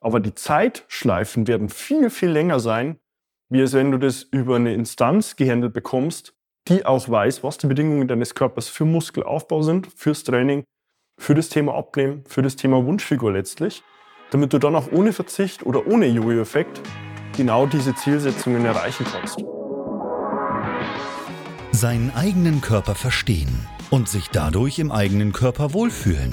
Aber die Zeitschleifen werden viel, viel länger sein, wie es, wenn du das über eine Instanz gehandelt bekommst, die auch weiß, was die Bedingungen deines Körpers für Muskelaufbau sind, fürs Training, für das Thema Abnehmen, für das Thema Wunschfigur letztlich, damit du dann auch ohne Verzicht oder ohne Jojo-Effekt genau diese Zielsetzungen erreichen kannst. Seinen eigenen Körper verstehen und sich dadurch im eigenen Körper wohlfühlen.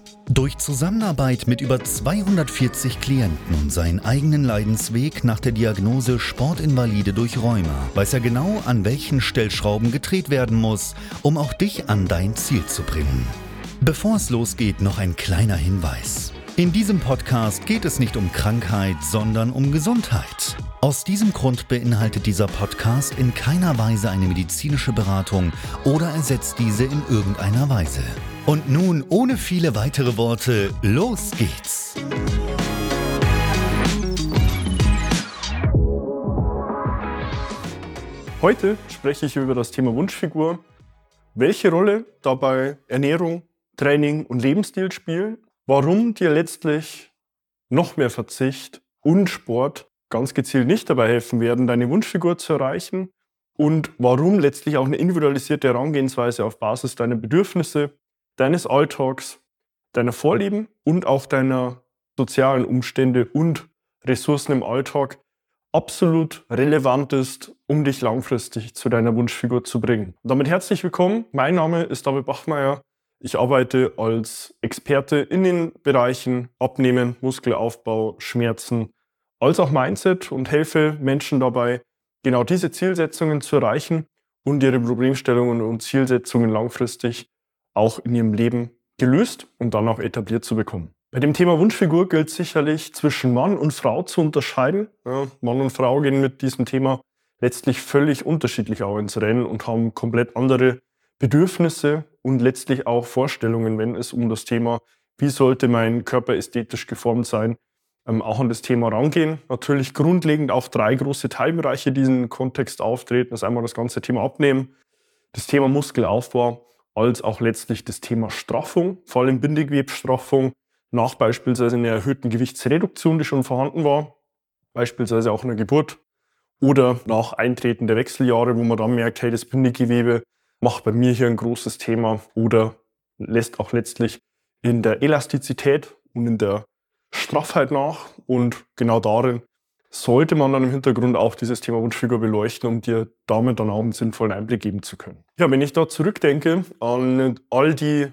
Durch Zusammenarbeit mit über 240 Klienten und seinen eigenen Leidensweg nach der Diagnose Sportinvalide durch Rheuma weiß er genau, an welchen Stellschrauben gedreht werden muss, um auch dich an dein Ziel zu bringen. Bevor es losgeht, noch ein kleiner Hinweis. In diesem Podcast geht es nicht um Krankheit, sondern um Gesundheit. Aus diesem Grund beinhaltet dieser Podcast in keiner Weise eine medizinische Beratung oder ersetzt diese in irgendeiner Weise. Und nun, ohne viele weitere Worte, los geht's! Heute spreche ich über das Thema Wunschfigur, welche Rolle dabei Ernährung, Training und Lebensstil spielen, warum dir letztlich noch mehr Verzicht und Sport ganz gezielt nicht dabei helfen werden, deine Wunschfigur zu erreichen und warum letztlich auch eine individualisierte Herangehensweise auf Basis deiner Bedürfnisse, deines Alltags, deiner Vorlieben und auch deiner sozialen Umstände und Ressourcen im Alltag absolut relevant ist, um dich langfristig zu deiner Wunschfigur zu bringen. Und damit herzlich willkommen. Mein Name ist David Bachmeier. Ich arbeite als Experte in den Bereichen Abnehmen, Muskelaufbau, Schmerzen, als auch Mindset und helfe Menschen dabei, genau diese Zielsetzungen zu erreichen und ihre Problemstellungen und Zielsetzungen langfristig auch in ihrem Leben gelöst und dann auch etabliert zu bekommen. Bei dem Thema Wunschfigur gilt sicherlich, zwischen Mann und Frau zu unterscheiden. Ja, Mann und Frau gehen mit diesem Thema letztlich völlig unterschiedlich auch ins Rennen und haben komplett andere Bedürfnisse und letztlich auch Vorstellungen, wenn es um das Thema, wie sollte mein Körper ästhetisch geformt sein, auch an das Thema rangehen. Natürlich grundlegend auch drei große Teilbereiche, die in diesem Kontext auftreten. Das ist einmal das ganze Thema Abnehmen, das Thema Muskelaufbau, als auch letztlich das Thema Straffung, vor allem Bindegewebsstraffung, nach beispielsweise einer erhöhten Gewichtsreduktion, die schon vorhanden war, beispielsweise auch in der Geburt oder nach Eintreten der Wechseljahre, wo man dann merkt, hey, das Bindegewebe macht bei mir hier ein großes Thema oder lässt auch letztlich in der Elastizität und in der Straffheit nach. Und genau darin sollte man dann im Hintergrund auch dieses Thema Wunschfigur beleuchten, um dir damit dann auch einen sinnvollen Einblick geben zu können. Ja, wenn ich da zurückdenke an all die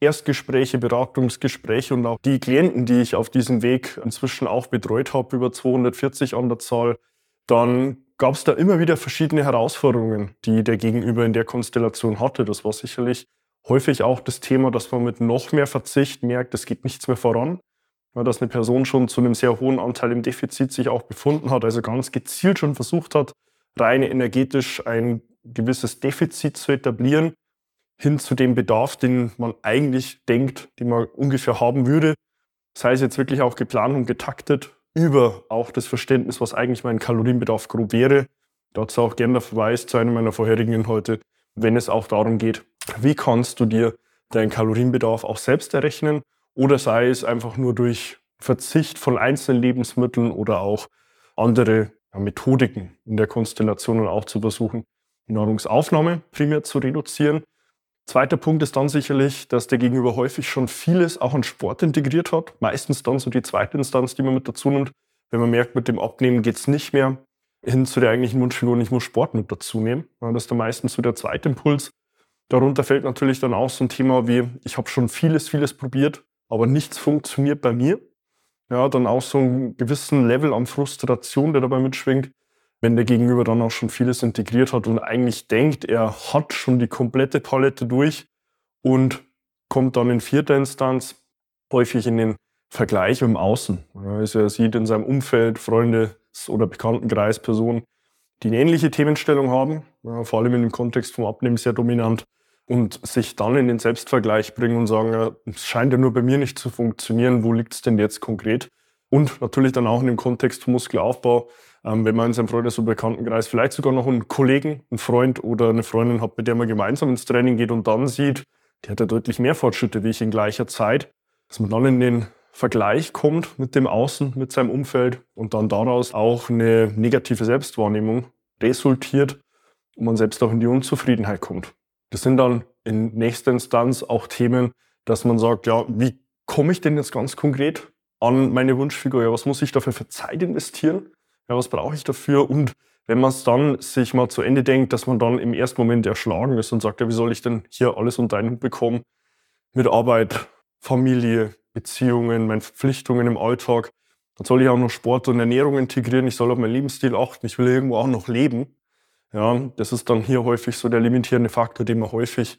Erstgespräche, Beratungsgespräche und auch die Klienten, die ich auf diesem Weg inzwischen auch betreut habe, über 240 an der Zahl, dann gab es da immer wieder verschiedene Herausforderungen, die der Gegenüber in der Konstellation hatte. Das war sicherlich häufig auch das Thema, dass man mit noch mehr Verzicht merkt, es geht nichts mehr voran, dass eine Person schon zu einem sehr hohen Anteil im Defizit sich auch befunden hat, also ganz gezielt schon versucht hat, rein energetisch ein gewisses Defizit zu etablieren, hin zu dem Bedarf, den man eigentlich denkt, den man ungefähr haben würde, sei es jetzt wirklich auch geplant und getaktet, über auch das Verständnis, was eigentlich mein Kalorienbedarf grob wäre. Dazu auch gerne der Verweis zu einem meiner vorherigen Inhalte, wenn es auch darum geht, wie kannst du dir deinen Kalorienbedarf auch selbst errechnen oder sei es einfach nur durch Verzicht von einzelnen Lebensmitteln oder auch andere Methodiken in der Konstellation und auch zu versuchen, die Nahrungsaufnahme primär zu reduzieren. Zweiter Punkt ist dann sicherlich, dass der Gegenüber häufig schon vieles auch an Sport integriert hat. Meistens dann so die zweite Instanz, die man mit dazu nimmt. Wenn man merkt, mit dem Abnehmen geht es nicht mehr hin zu der eigentlichen Wunschfigur und ich muss Sport mit dazu nehmen. Das ist dann meistens so der zweite Impuls. Darunter fällt natürlich dann auch so ein Thema wie, ich habe schon vieles probiert, aber nichts funktioniert bei mir. Ja, dann auch so einen gewissen Level an Frustration, der dabei mitschwingt. Wenn der Gegenüber dann auch schon vieles integriert hat und eigentlich denkt, er hat schon die komplette Palette durch und kommt dann in vierter Instanz häufig in den Vergleich mit dem Außen. Also er sieht in seinem Umfeld Freunde oder Bekanntenkreis Personen, die eine ähnliche Themenstellung haben, vor allem in dem Kontext vom Abnehmen sehr dominant, und sich dann in den Selbstvergleich bringen und sagen, es scheint ja nur bei mir nicht zu funktionieren, wo liegt es denn jetzt konkret? Und natürlich dann auch in dem Kontext vom Muskelaufbau, wenn man in seinem Freundes- oder Bekanntenkreis vielleicht sogar noch einen Kollegen, einen Freund oder eine Freundin hat, mit der man gemeinsam ins Training geht und dann sieht, die hat ja deutlich mehr Fortschritte wie ich in gleicher Zeit, dass man dann in den Vergleich kommt mit dem Außen, mit seinem Umfeld und dann daraus auch eine negative Selbstwahrnehmung resultiert und man selbst auch in die Unzufriedenheit kommt. Das sind dann in nächster Instanz auch Themen, dass man sagt, ja, wie komme ich denn jetzt ganz konkret an meine Wunschfigur? Ja, was muss ich dafür für Zeit investieren? Ja, was brauche ich dafür? Und wenn man es dann sich mal zu Ende denkt, dass man dann im ersten Moment erschlagen ist und sagt, ja, wie soll ich denn hier alles unter einen Hut bekommen? Mit Arbeit, Familie, Beziehungen, meine Verpflichtungen im Alltag. Dann soll ich auch noch Sport und Ernährung integrieren. Ich soll auf meinen Lebensstil achten. Ich will irgendwo auch noch leben. Ja, das ist dann hier häufig so der limitierende Faktor, den man häufig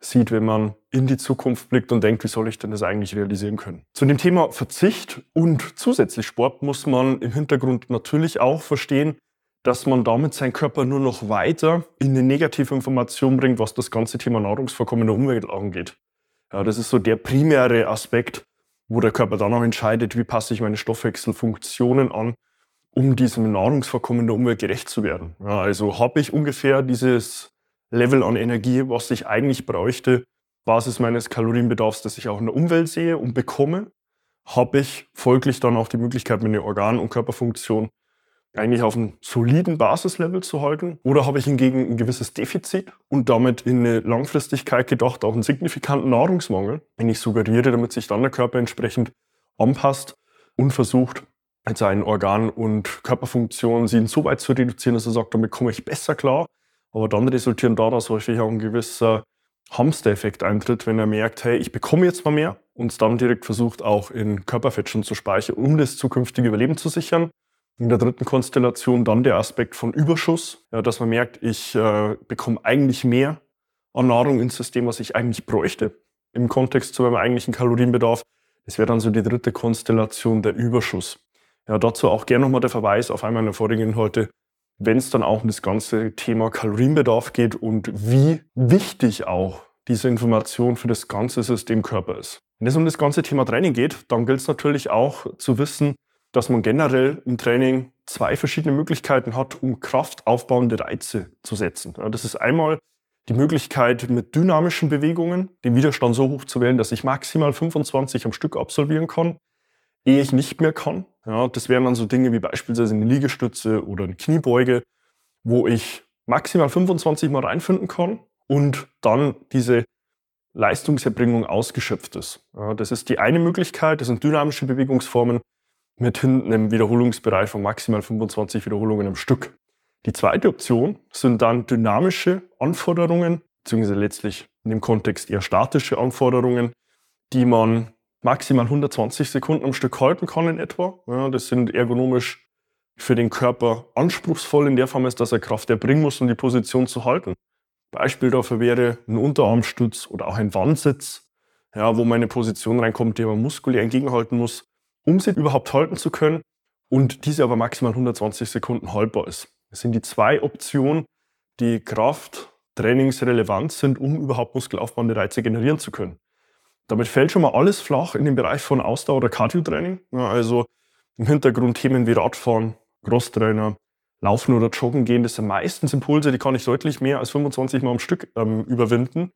sieht, wenn man in die Zukunft blickt und denkt, wie soll ich denn das eigentlich realisieren können? Zu dem Thema Verzicht und zusätzlich Sport muss man im Hintergrund natürlich auch verstehen, dass man damit seinen Körper nur noch weiter in eine negative Information bringt, was das ganze Thema Nahrungsvorkommen in der Umwelt angeht. Ja, das ist so der primäre Aspekt, wo der Körper dann auch entscheidet, wie passe ich meine Stoffwechselfunktionen an, um diesem Nahrungsvorkommen der Umwelt gerecht zu werden. Ja, also habe ich ungefähr dieses Level an Energie, was ich eigentlich bräuchte, Basis meines Kalorienbedarfs, das ich auch in der Umwelt sehe und bekomme, habe ich folglich dann auch die Möglichkeit, meine Organ- und Körperfunktion eigentlich auf einem soliden Basislevel zu halten. Oder habe ich hingegen ein gewisses Defizit und damit in eine Langfristigkeit gedacht, auch einen signifikanten Nahrungsmangel, wenn ich suggeriere, damit sich dann der Körper entsprechend anpasst und versucht, seinen Organ- und Körperfunktionen sie insoweit zu reduzieren, dass er sagt, damit komme ich besser klar. Aber dann resultieren daraus häufig auch ein gewisser Hamstereffekt eintritt, wenn er merkt, hey, ich bekomme jetzt mal mehr und es dann direkt versucht, auch in Körperfett schon zu speichern, um das zukünftige Überleben zu sichern. In der dritten Konstellation dann der Aspekt von Überschuss, ja, dass man merkt, ich bekomme eigentlich mehr an Nahrung ins System, was ich eigentlich bräuchte, im Kontext zu meinem eigentlichen Kalorienbedarf. Das wäre dann so die dritte Konstellation, der Überschuss. Ja, dazu auch gerne nochmal der Verweis auf einmal in der vorigen Inhalte, wenn es dann auch um das ganze Thema Kalorienbedarf geht und wie wichtig auch diese Information für das ganze System Körper ist. Wenn es um das ganze Thema Training geht, dann gilt es natürlich auch zu wissen, dass man generell im Training zwei verschiedene Möglichkeiten hat, um kraftaufbauende Reize zu setzen. Das ist einmal die Möglichkeit, mit dynamischen Bewegungen den Widerstand so hoch zu wählen, dass ich maximal 25 am Stück absolvieren kann, ehe ich nicht mehr kann. Ja, das wären dann so Dinge wie beispielsweise eine Liegestütze oder eine Kniebeuge, wo ich maximal 25 Mal reinfinden kann und dann diese Leistungserbringung ausgeschöpft ist. Ja, das ist die eine Möglichkeit, das sind dynamische Bewegungsformen mit hinten einem Wiederholungsbereich von maximal 25 Wiederholungen am Stück. Die zweite Option sind dann dynamische Anforderungen, beziehungsweise letztlich in dem Kontext eher statische Anforderungen, die man maximal 120 Sekunden am Stück halten kann in etwa. Ja, das sind ergonomisch für den Körper anspruchsvoll in der Form, ist, dass er Kraft erbringen muss, um die Position zu halten. Beispiel dafür wäre ein Unterarmstütz oder auch ein Wandsitz, ja, wo man in eine Position reinkommt, die man muskulär entgegenhalten muss, um sie überhaupt halten zu können und diese aber maximal 120 Sekunden haltbar ist. Das sind die zwei Optionen, die krafttrainingsrelevant sind, um überhaupt muskelaufbauende Reize generieren zu können. Damit fällt schon mal alles flach in den Bereich von Ausdauer- oder Cardio-Training. Ja, also im Hintergrund Themen wie Radfahren, Crosstrainer, Laufen oder Joggen gehen, das sind meistens Impulse, die kann ich deutlich mehr als 25 Mal am Stück überwinden.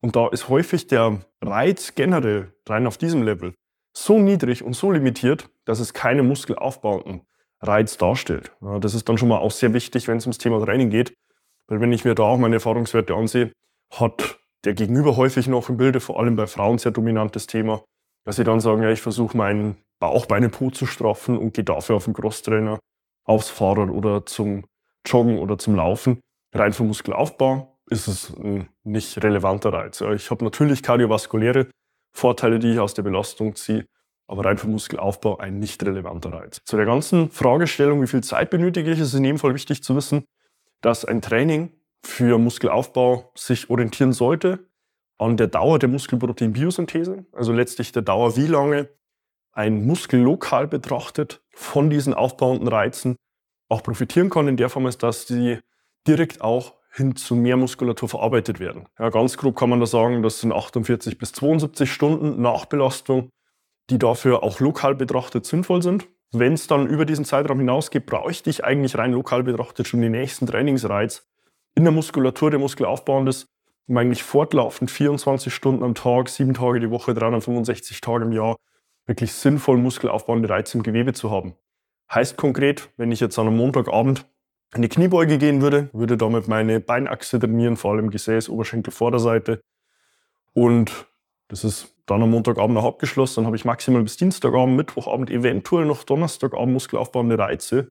Und da ist häufig der Reiz generell rein auf diesem Level so niedrig und so limitiert, dass es keine muskelaufbauenden Reiz darstellt. Ja, das ist dann schon mal auch sehr wichtig, wenn es ums Thema Training geht. Weil wenn ich mir da auch meine Erfahrungswerte ansehe, hat der Gegenüber häufig noch im Bilde, vor allem bei Frauen sehr dominantes Thema, dass sie dann sagen, ja, ich versuche meinen Bauch, Beine, Po zu straffen und gehe dafür auf den Crosstrainer, aufs Fahrrad oder zum Joggen oder zum Laufen. Rein vom Muskelaufbau ist es ein nicht relevanter Reiz. Ich habe natürlich kardiovaskuläre Vorteile, die ich aus der Belastung ziehe, aber rein für Muskelaufbau ein nicht relevanter Reiz. Zu der ganzen Fragestellung, wie viel Zeit benötige ich, ist in jedem Fall wichtig zu wissen, dass ein Training für Muskelaufbau sich orientieren sollte an der Dauer der Muskelproteinbiosynthese, also letztlich der Dauer, wie lange ein Muskel lokal betrachtet von diesen aufbauenden Reizen auch profitieren kann, in der Form ist, dass sie direkt auch hin zu mehr Muskulatur verarbeitet werden. Ja, ganz grob kann man da sagen, das sind 48 bis 72 Stunden Nachbelastung, die dafür auch lokal betrachtet sinnvoll sind. Wenn es dann über diesen Zeitraum hinausgeht, bräuchte ich eigentlich rein lokal betrachtet schon den nächsten Trainingsreiz in der Muskulatur, der muskelaufbauendes, um eigentlich fortlaufend 24 Stunden am Tag, 7 Tage die Woche, 365 Tage im Jahr wirklich sinnvoll muskelaufbauende Reize im Gewebe zu haben. Heißt konkret, wenn ich jetzt an einem Montagabend in die Kniebeuge gehen würde, würde damit meine Beinachse trainieren, vor allem Gesäß, Oberschenkel, Vorderseite. Und das ist dann am Montagabend noch abgeschlossen. Dann habe ich maximal bis Dienstagabend, Mittwochabend, eventuell noch Donnerstagabend muskelaufbauende Reize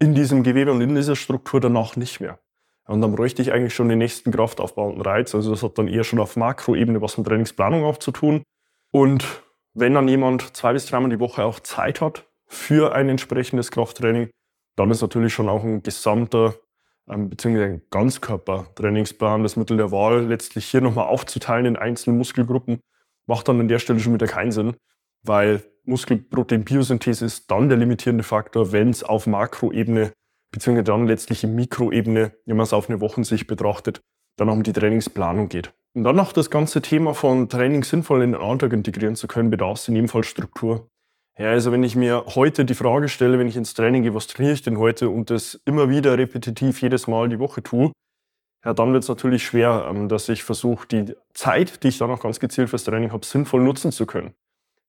in diesem Gewebe und in dieser Struktur, danach nicht mehr. Und dann bräuchte ich eigentlich schon den nächsten kraftaufbauenden Reiz. Also das hat dann eher schon auf Makroebene was mit Trainingsplanung auch zu tun. Und wenn dann jemand 2 bis 3 Mal die Woche auch Zeit hat für ein entsprechendes Krafttraining, dann ist natürlich schon auch ein gesamter bzw. ein Ganzkörpertrainingsplan das Mittel der Wahl. Letztlich hier nochmal aufzuteilen in einzelne Muskelgruppen macht dann an der Stelle schon wieder keinen Sinn, weil Muskelproteinbiosynthese ist dann der limitierende Faktor, wenn es auf Makroebene beziehungsweise dann letztlich in Mikroebene, wenn man es auf eine Wochensicht betrachtet, dann auch um die Trainingsplanung geht. Und dann noch das ganze Thema von Training sinnvoll in den Alltag integrieren zu können, bedarf es in jedem Fall Struktur. Ja, also wenn ich mir heute die Frage stelle, wenn ich ins Training gehe, was trainiere ich denn heute und das immer wieder repetitiv jedes Mal die Woche tue, ja, dann wird es natürlich schwer, dass ich versuche, die Zeit, die ich dann auch ganz gezielt fürs Training habe, sinnvoll nutzen zu können.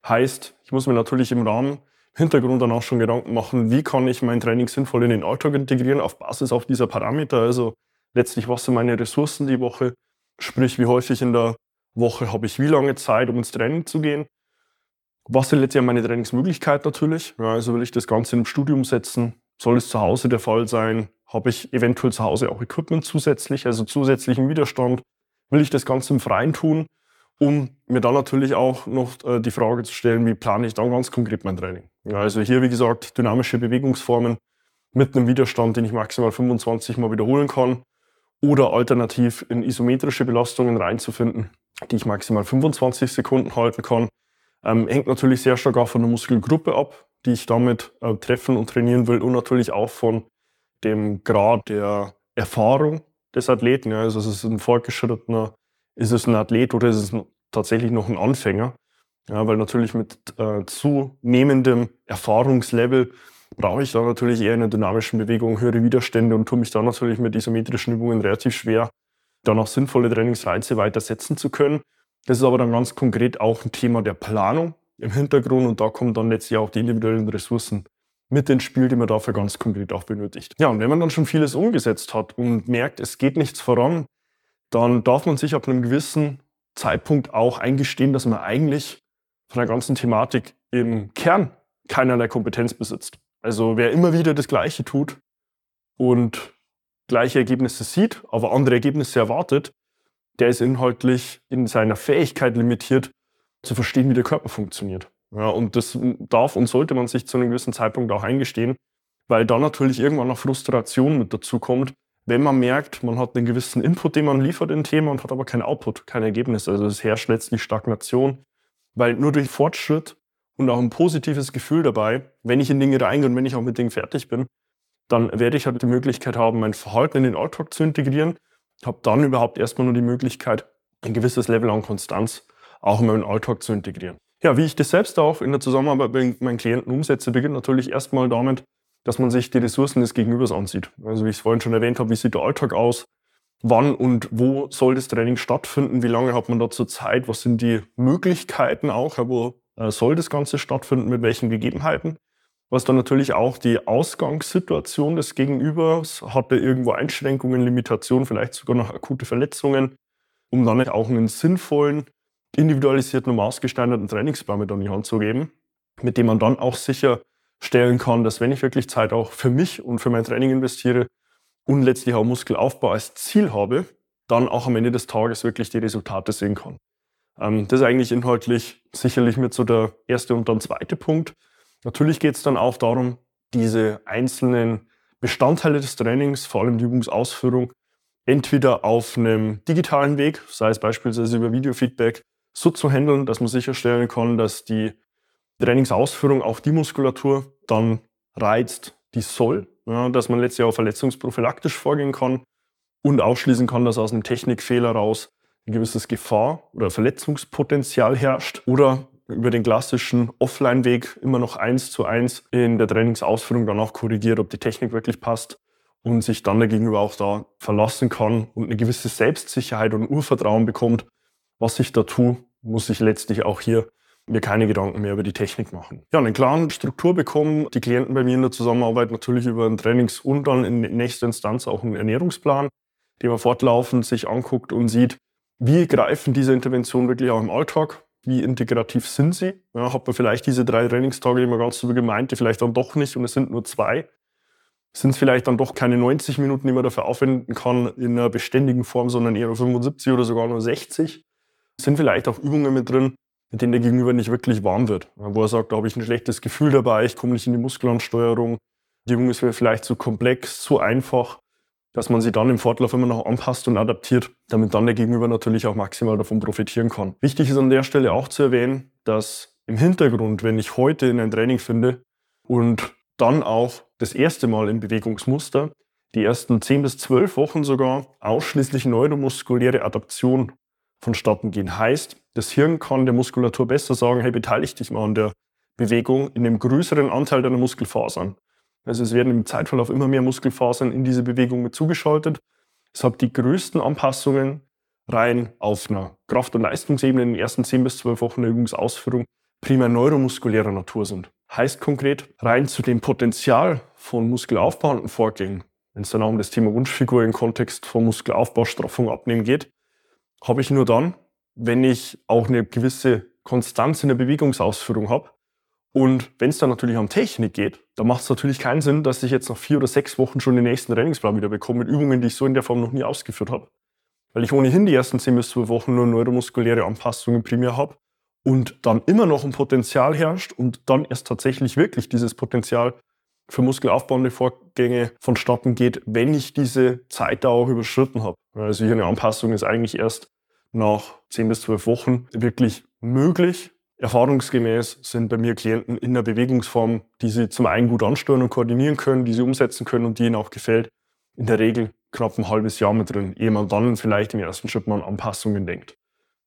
Heißt, ich muss mir natürlich im Rahmen Hintergrund dann auch schon Gedanken machen, wie kann ich mein Training sinnvoll in den Alltag integrieren, auf Basis auch dieser Parameter, also letztlich, was sind meine Ressourcen die Woche, sprich, wie häufig in der Woche habe ich wie lange Zeit, um ins Training zu gehen, was sind letztlich meine Trainingsmöglichkeiten natürlich, ja, also will ich das Ganze im Studium setzen, soll es zu Hause der Fall sein, habe ich eventuell zu Hause auch Equipment zusätzlich, also zusätzlichen Widerstand, will ich das Ganze im Freien tun, um mir dann natürlich auch noch die Frage zu stellen, wie plane ich dann ganz konkret mein Training. Ja, also hier, wie gesagt, dynamische Bewegungsformen mit einem Widerstand, den ich maximal 25 Mal wiederholen kann oder alternativ in isometrische Belastungen reinzufinden, die ich maximal 25 Sekunden halten kann. Hängt natürlich sehr stark auch von der Muskelgruppe ab, die ich damit treffen und trainieren will und natürlich auch von dem Grad der Erfahrung des Athleten. Ja, also es ist ein fortgeschrittener, ist es ein Athlet oder ist es tatsächlich noch ein Anfänger? Ja, weil natürlich mit zunehmendem Erfahrungslevel brauche ich da natürlich eher in der dynamischen Bewegung höhere Widerstände und tue mich da natürlich mit isometrischen Übungen relativ schwer, dann auch sinnvolle Trainingsreize weitersetzen zu können. Das ist aber dann ganz konkret auch ein Thema der Planung im Hintergrund und da kommen dann letztlich auch die individuellen Ressourcen mit ins Spiel, die man dafür ganz konkret auch benötigt. Ja, und wenn man dann schon vieles umgesetzt hat und merkt, es geht nichts voran, dann darf man sich ab einem gewissen Zeitpunkt auch eingestehen, dass man eigentlich von der ganzen Thematik im Kern keinerlei Kompetenz besitzt. Also wer immer wieder das Gleiche tut und gleiche Ergebnisse sieht, aber andere Ergebnisse erwartet, der ist inhaltlich in seiner Fähigkeit limitiert, zu verstehen, wie der Körper funktioniert. Ja, und das darf und sollte man sich zu einem gewissen Zeitpunkt auch eingestehen, weil da natürlich irgendwann noch Frustration mit dazukommt, wenn man merkt, man hat einen gewissen Input, den man liefert in ein Thema und hat aber keinen Output, kein Ergebnis. Also es herrscht letztlich Stagnation, weil nur durch Fortschritt und auch ein positives Gefühl dabei, wenn ich in Dinge reingehe und wenn ich auch mit Dingen fertig bin, dann werde ich halt die Möglichkeit haben, mein Verhalten in den Alltag zu integrieren. Ich habe dann überhaupt erstmal nur die Möglichkeit, ein gewisses Level an Konstanz auch in meinen Alltag zu integrieren. Ja, wie ich das selbst auch in der Zusammenarbeit mit meinen Klienten umsetze, beginnt natürlich erstmal damit, dass man sich die Ressourcen des Gegenübers ansieht. Also wie ich es vorhin schon erwähnt habe, wie sieht der Alltag aus? Wann und wo soll das Training stattfinden? Wie lange hat man dazu Zeit? Was sind die Möglichkeiten auch? Wo soll das Ganze stattfinden? Mit welchen Gegebenheiten? Was dann natürlich auch die Ausgangssituation des Gegenübers hat, er irgendwo Einschränkungen, Limitationen, vielleicht sogar noch akute Verletzungen, um dann auch einen sinnvollen, individualisierten und maßgeschneiderten Trainingsplan mit an die Hand zu geben, mit dem man dann auch sicher stellen kann, dass wenn ich wirklich Zeit auch für mich und für mein Training investiere und letztlich auch Muskelaufbau als Ziel habe, dann auch am Ende des Tages wirklich die Resultate sehen kann. Das ist eigentlich inhaltlich sicherlich mit so der erste und dann zweite Punkt. Natürlich geht es dann auch darum, diese einzelnen Bestandteile des Trainings, vor allem die Übungsausführung, entweder auf einem digitalen Weg, sei es beispielsweise über Videofeedback, so zu handeln, dass man sicherstellen kann, dass die Trainingsausführung auch die Muskulatur dann reizt, die soll, ja, dass man letztlich auch verletzungsprophylaktisch vorgehen kann und ausschließen kann, dass aus einem Technikfehler raus ein gewisses Gefahr- oder Verletzungspotenzial herrscht oder über den klassischen Offline-Weg immer noch 1:1 in der Trainingsausführung dann auch korrigiert, ob die Technik wirklich passt und sich dann dagegenüber auch da verlassen kann und eine gewisse Selbstsicherheit und Urvertrauen bekommt. Was ich da tue, muss ich letztlich auch hier mir keine Gedanken mehr über die Technik machen. Ja, eine klare Struktur bekommen die Klienten bei mir in der Zusammenarbeit natürlich über einen Trainings- und dann in nächster Instanz auch einen Ernährungsplan, den man fortlaufend sich anguckt und sieht, wie greifen diese Interventionen wirklich auch im Alltag, wie integrativ sind sie. Ja, hat man vielleicht diese 3 Trainingstage, die man ganz so gemeint, die vielleicht dann doch nicht und es sind nur 2, sind es vielleicht dann doch keine 90 Minuten, die man dafür aufwenden kann in einer beständigen Form, sondern eher 75 oder sogar nur 60. Sind vielleicht auch Übungen mit drin, mit denen der Gegenüber nicht wirklich warm wird. Wo er sagt, da habe ich ein schlechtes Gefühl dabei, ich komme nicht in die Muskelansteuerung, die Übung ist vielleicht zu komplex, zu einfach, dass man sie dann im Fortlauf immer noch anpasst und adaptiert, damit dann der Gegenüber natürlich auch maximal davon profitieren kann. Wichtig ist an der Stelle auch zu erwähnen, dass im Hintergrund, wenn ich heute in ein Training finde und dann auch das erste Mal im Bewegungsmuster, die ersten 10 bis 12 Wochen sogar ausschließlich neuromuskuläre Adaption vonstatten gehen. Heißt, das Hirn kann der Muskulatur besser sagen, hey, beteilige dich mal an der Bewegung in einem größeren Anteil deiner Muskelfasern. Also es werden im Zeitverlauf immer mehr Muskelfasern in diese Bewegung mit zugeschaltet. Deshalb die größten Anpassungen rein auf einer Kraft- und Leistungsebene in den ersten 10 bis 12 Wochen der Übungsausführung primär neuromuskulärer Natur sind. Heißt konkret, rein zu dem Potenzial von muskelaufbauenden Vorgängen, wenn es dann auch um das Thema Wunschfigur im Kontext von Muskelaufbau, Straffung, Abnehmen geht, habe ich nur dann, wenn ich auch eine gewisse Konstanz in der Bewegungsausführung habe. Und wenn es dann natürlich um Technik geht, dann macht es natürlich keinen Sinn, dass ich jetzt nach 4 oder 6 Wochen schon den nächsten Trainingsplan wieder bekomme mit Übungen, die ich so in der Form noch nie ausgeführt habe. Weil ich ohnehin die ersten 10 bis 12 Wochen nur neuromuskuläre Anpassungen primär habe und dann immer noch ein Potenzial herrscht und dann erst tatsächlich wirklich dieses Potenzial für muskelaufbauende Vorgänge vonstatten geht, wenn ich diese Zeitdauer überschritten habe. Also hier eine Anpassung ist eigentlich erst nach 10 bis 12 Wochen wirklich möglich. Erfahrungsgemäß sind bei mir Klienten in der Bewegungsform, die sie zum einen gut ansteuern und koordinieren können, die sie umsetzen können und die ihnen auch gefällt, in der Regel knapp ein halbes Jahr mit drin, ehe man dann vielleicht im ersten Schritt mal an Anpassungen denkt.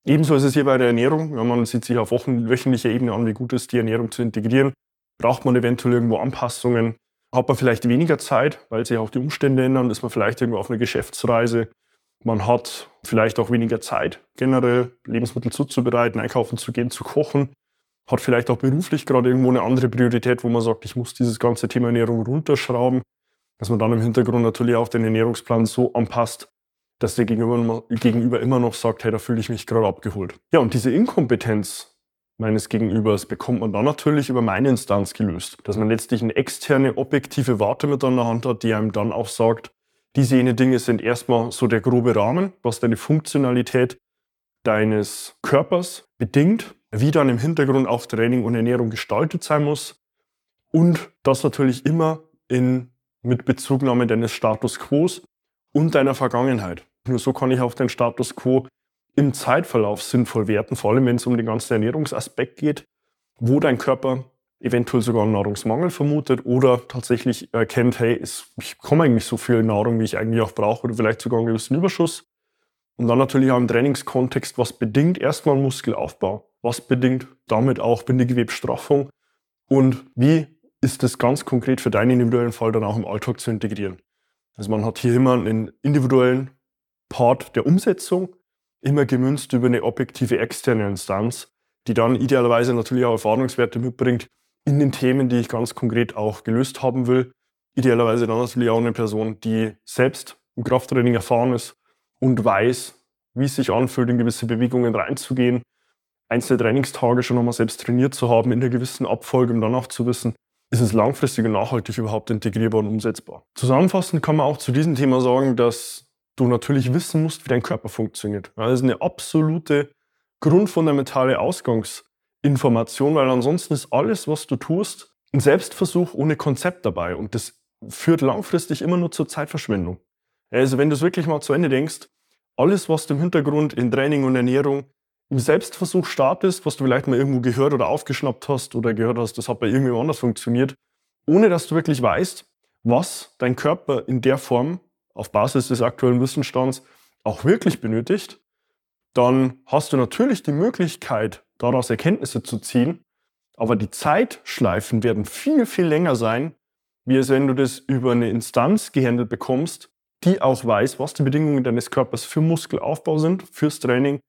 Ebenso ist es hier bei der Ernährung. Wenn man sieht sich auf wöchentlicher Ebene an, wie gut es ist, die Ernährung zu integrieren. Braucht man eventuell irgendwo Anpassungen? Hat man vielleicht weniger Zeit, weil sich auch die Umstände ändern? Ist man vielleicht irgendwo auf einer Geschäftsreise? Man hat vielleicht auch weniger Zeit, generell Lebensmittel zuzubereiten, einkaufen zu gehen, zu kochen. Hat vielleicht auch beruflich gerade irgendwo eine andere Priorität, wo man sagt, ich muss dieses ganze Thema Ernährung runterschrauben. Dass man dann im Hintergrund natürlich auch den Ernährungsplan so anpasst, dass der Gegenüber immer noch sagt, hey, da fühle ich mich gerade abgeholt. Ja, und diese Inkompetenz meines Gegenübers bekommt man dann natürlich über meine Instanz gelöst. Dass man letztlich eine externe, objektive Warte mit an der Hand hat, die einem dann auch sagt, diese jene Dinge sind erstmal so der grobe Rahmen, was deine Funktionalität deines Körpers bedingt, wie dann im Hintergrund auch Training und Ernährung gestaltet sein muss und das natürlich immer mit Bezugnahme deines Status Quo und deiner Vergangenheit. Nur so kann ich auch den Status Quo im Zeitverlauf sinnvoll werten, vor allem wenn es um den ganzen Ernährungsaspekt geht, wo dein Körper eventuell sogar einen Nahrungsmangel vermutet oder tatsächlich erkennt, hey, ich bekomme eigentlich so viel Nahrung, wie ich eigentlich auch brauche oder vielleicht sogar einen gewissen Überschuss. Und dann natürlich auch im Trainingskontext, was bedingt erstmal Muskelaufbau, was bedingt damit auch Bindegewebsstraffung und wie ist das ganz konkret für deinen individuellen Fall dann auch im Alltag zu integrieren. Also man hat hier immer einen individuellen Part der Umsetzung, immer gemünzt über eine objektive externe Instanz, die dann idealerweise natürlich auch Erfahrungswerte mitbringt in den Themen, die ich ganz konkret auch gelöst haben will. Idealerweise dann natürlich auch eine Person, die selbst im Krafttraining erfahren ist und weiß, wie es sich anfühlt, in gewisse Bewegungen reinzugehen, einzelne Trainingstage schon nochmal selbst trainiert zu haben, in einer gewissen Abfolge, um dann auch zu wissen, ist es langfristig und nachhaltig überhaupt integrierbar und umsetzbar. Zusammenfassend kann man auch zu diesem Thema sagen, dass du natürlich wissen musst, wie dein Körper funktioniert. Das ist eine absolute grundfundamentale Ausgangsinformation, weil ansonsten ist alles, was du tust, ein Selbstversuch ohne Konzept dabei. Und das führt langfristig immer nur zur Zeitverschwendung. Also wenn du es wirklich mal zu Ende denkst, alles, was du im Hintergrund in Training und Ernährung im Selbstversuch startest, was du vielleicht mal irgendwo gehört oder aufgeschnappt hast oder gehört hast, das hat bei irgendjemand anders funktioniert, ohne dass du wirklich weißt, was dein Körper in der Form auf Basis des aktuellen Wissensstands auch wirklich benötigt, dann hast du natürlich die Möglichkeit, daraus Erkenntnisse zu ziehen, aber die Zeitschleifen werden viel, viel länger sein, wie es, wenn du das über eine Instanz gehandelt bekommst, die auch weiß, was die Bedingungen deines Körpers für Muskelaufbau sind, fürs Training,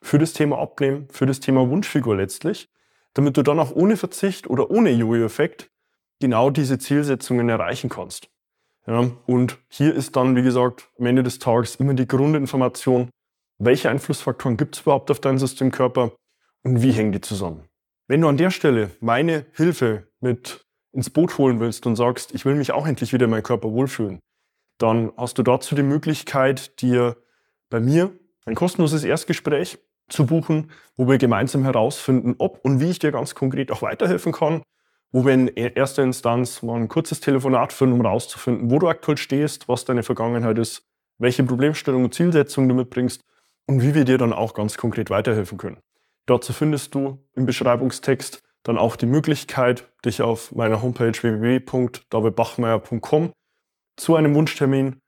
für das Thema Abnehmen, für das Thema Wunschfigur letztlich, damit du dann auch ohne Verzicht oder ohne Jojo-Effekt genau diese Zielsetzungen erreichen kannst. Ja, und hier ist dann, wie gesagt, am Ende des Tages immer die Grundinformation, welche Einflussfaktoren gibt es überhaupt auf deinen Systemkörper und wie hängen die zusammen. Wenn du an der Stelle meine Hilfe mit ins Boot holen willst und sagst, ich will mich auch endlich wieder in meinem Körper wohlfühlen, dann hast du dazu die Möglichkeit, dir bei mir ein kostenloses Erstgespräch zu buchen, wo wir gemeinsam herausfinden, ob und wie ich dir ganz konkret auch weiterhelfen kann, wo wir in erster Instanz mal ein kurzes Telefonat führen, um herauszufinden, wo du aktuell stehst, was deine Vergangenheit ist, welche Problemstellungen und Zielsetzungen du mitbringst und wie wir dir dann auch ganz konkret weiterhelfen können. Dazu findest du im Beschreibungstext dann auch die Möglichkeit, dich auf meiner Homepage www.davidbachmeier.com zu einem Wunschtermin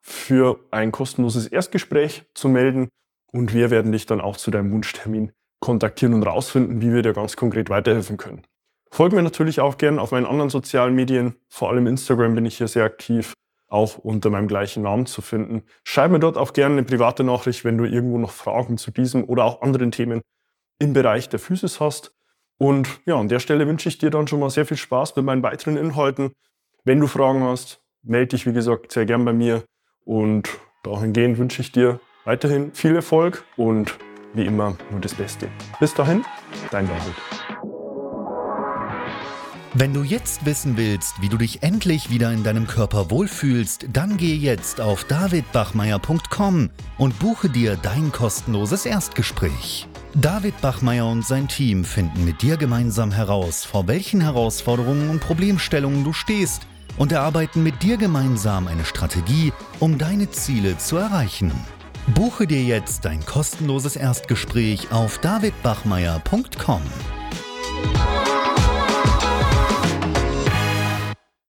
für ein kostenloses Erstgespräch zu melden und wir werden dich dann auch zu deinem Wunschtermin kontaktieren und herausfinden, wie wir dir ganz konkret weiterhelfen können. Folg mir natürlich auch gern auf meinen anderen sozialen Medien, vor allem Instagram bin ich hier sehr aktiv, auch unter meinem gleichen Namen zu finden. Schreib mir dort auch gerne eine private Nachricht, wenn du irgendwo noch Fragen zu diesem oder auch anderen Themen im Bereich der Physis hast. Und ja, an der Stelle wünsche ich dir dann schon mal sehr viel Spaß mit meinen weiteren Inhalten. Wenn du Fragen hast, melde dich wie gesagt sehr gern bei mir und dahingehend wünsche ich dir weiterhin viel Erfolg und wie immer nur das Beste. Bis dahin, dein David. Wenn du jetzt wissen willst, wie du dich endlich wieder in deinem Körper wohlfühlst, dann geh jetzt auf davidbachmeier.com und buche dir dein kostenloses Erstgespräch. David Bachmeier und sein Team finden mit dir gemeinsam heraus, vor welchen Herausforderungen und Problemstellungen du stehst und erarbeiten mit dir gemeinsam eine Strategie, um deine Ziele zu erreichen. Buche dir jetzt dein kostenloses Erstgespräch auf davidbachmeier.com.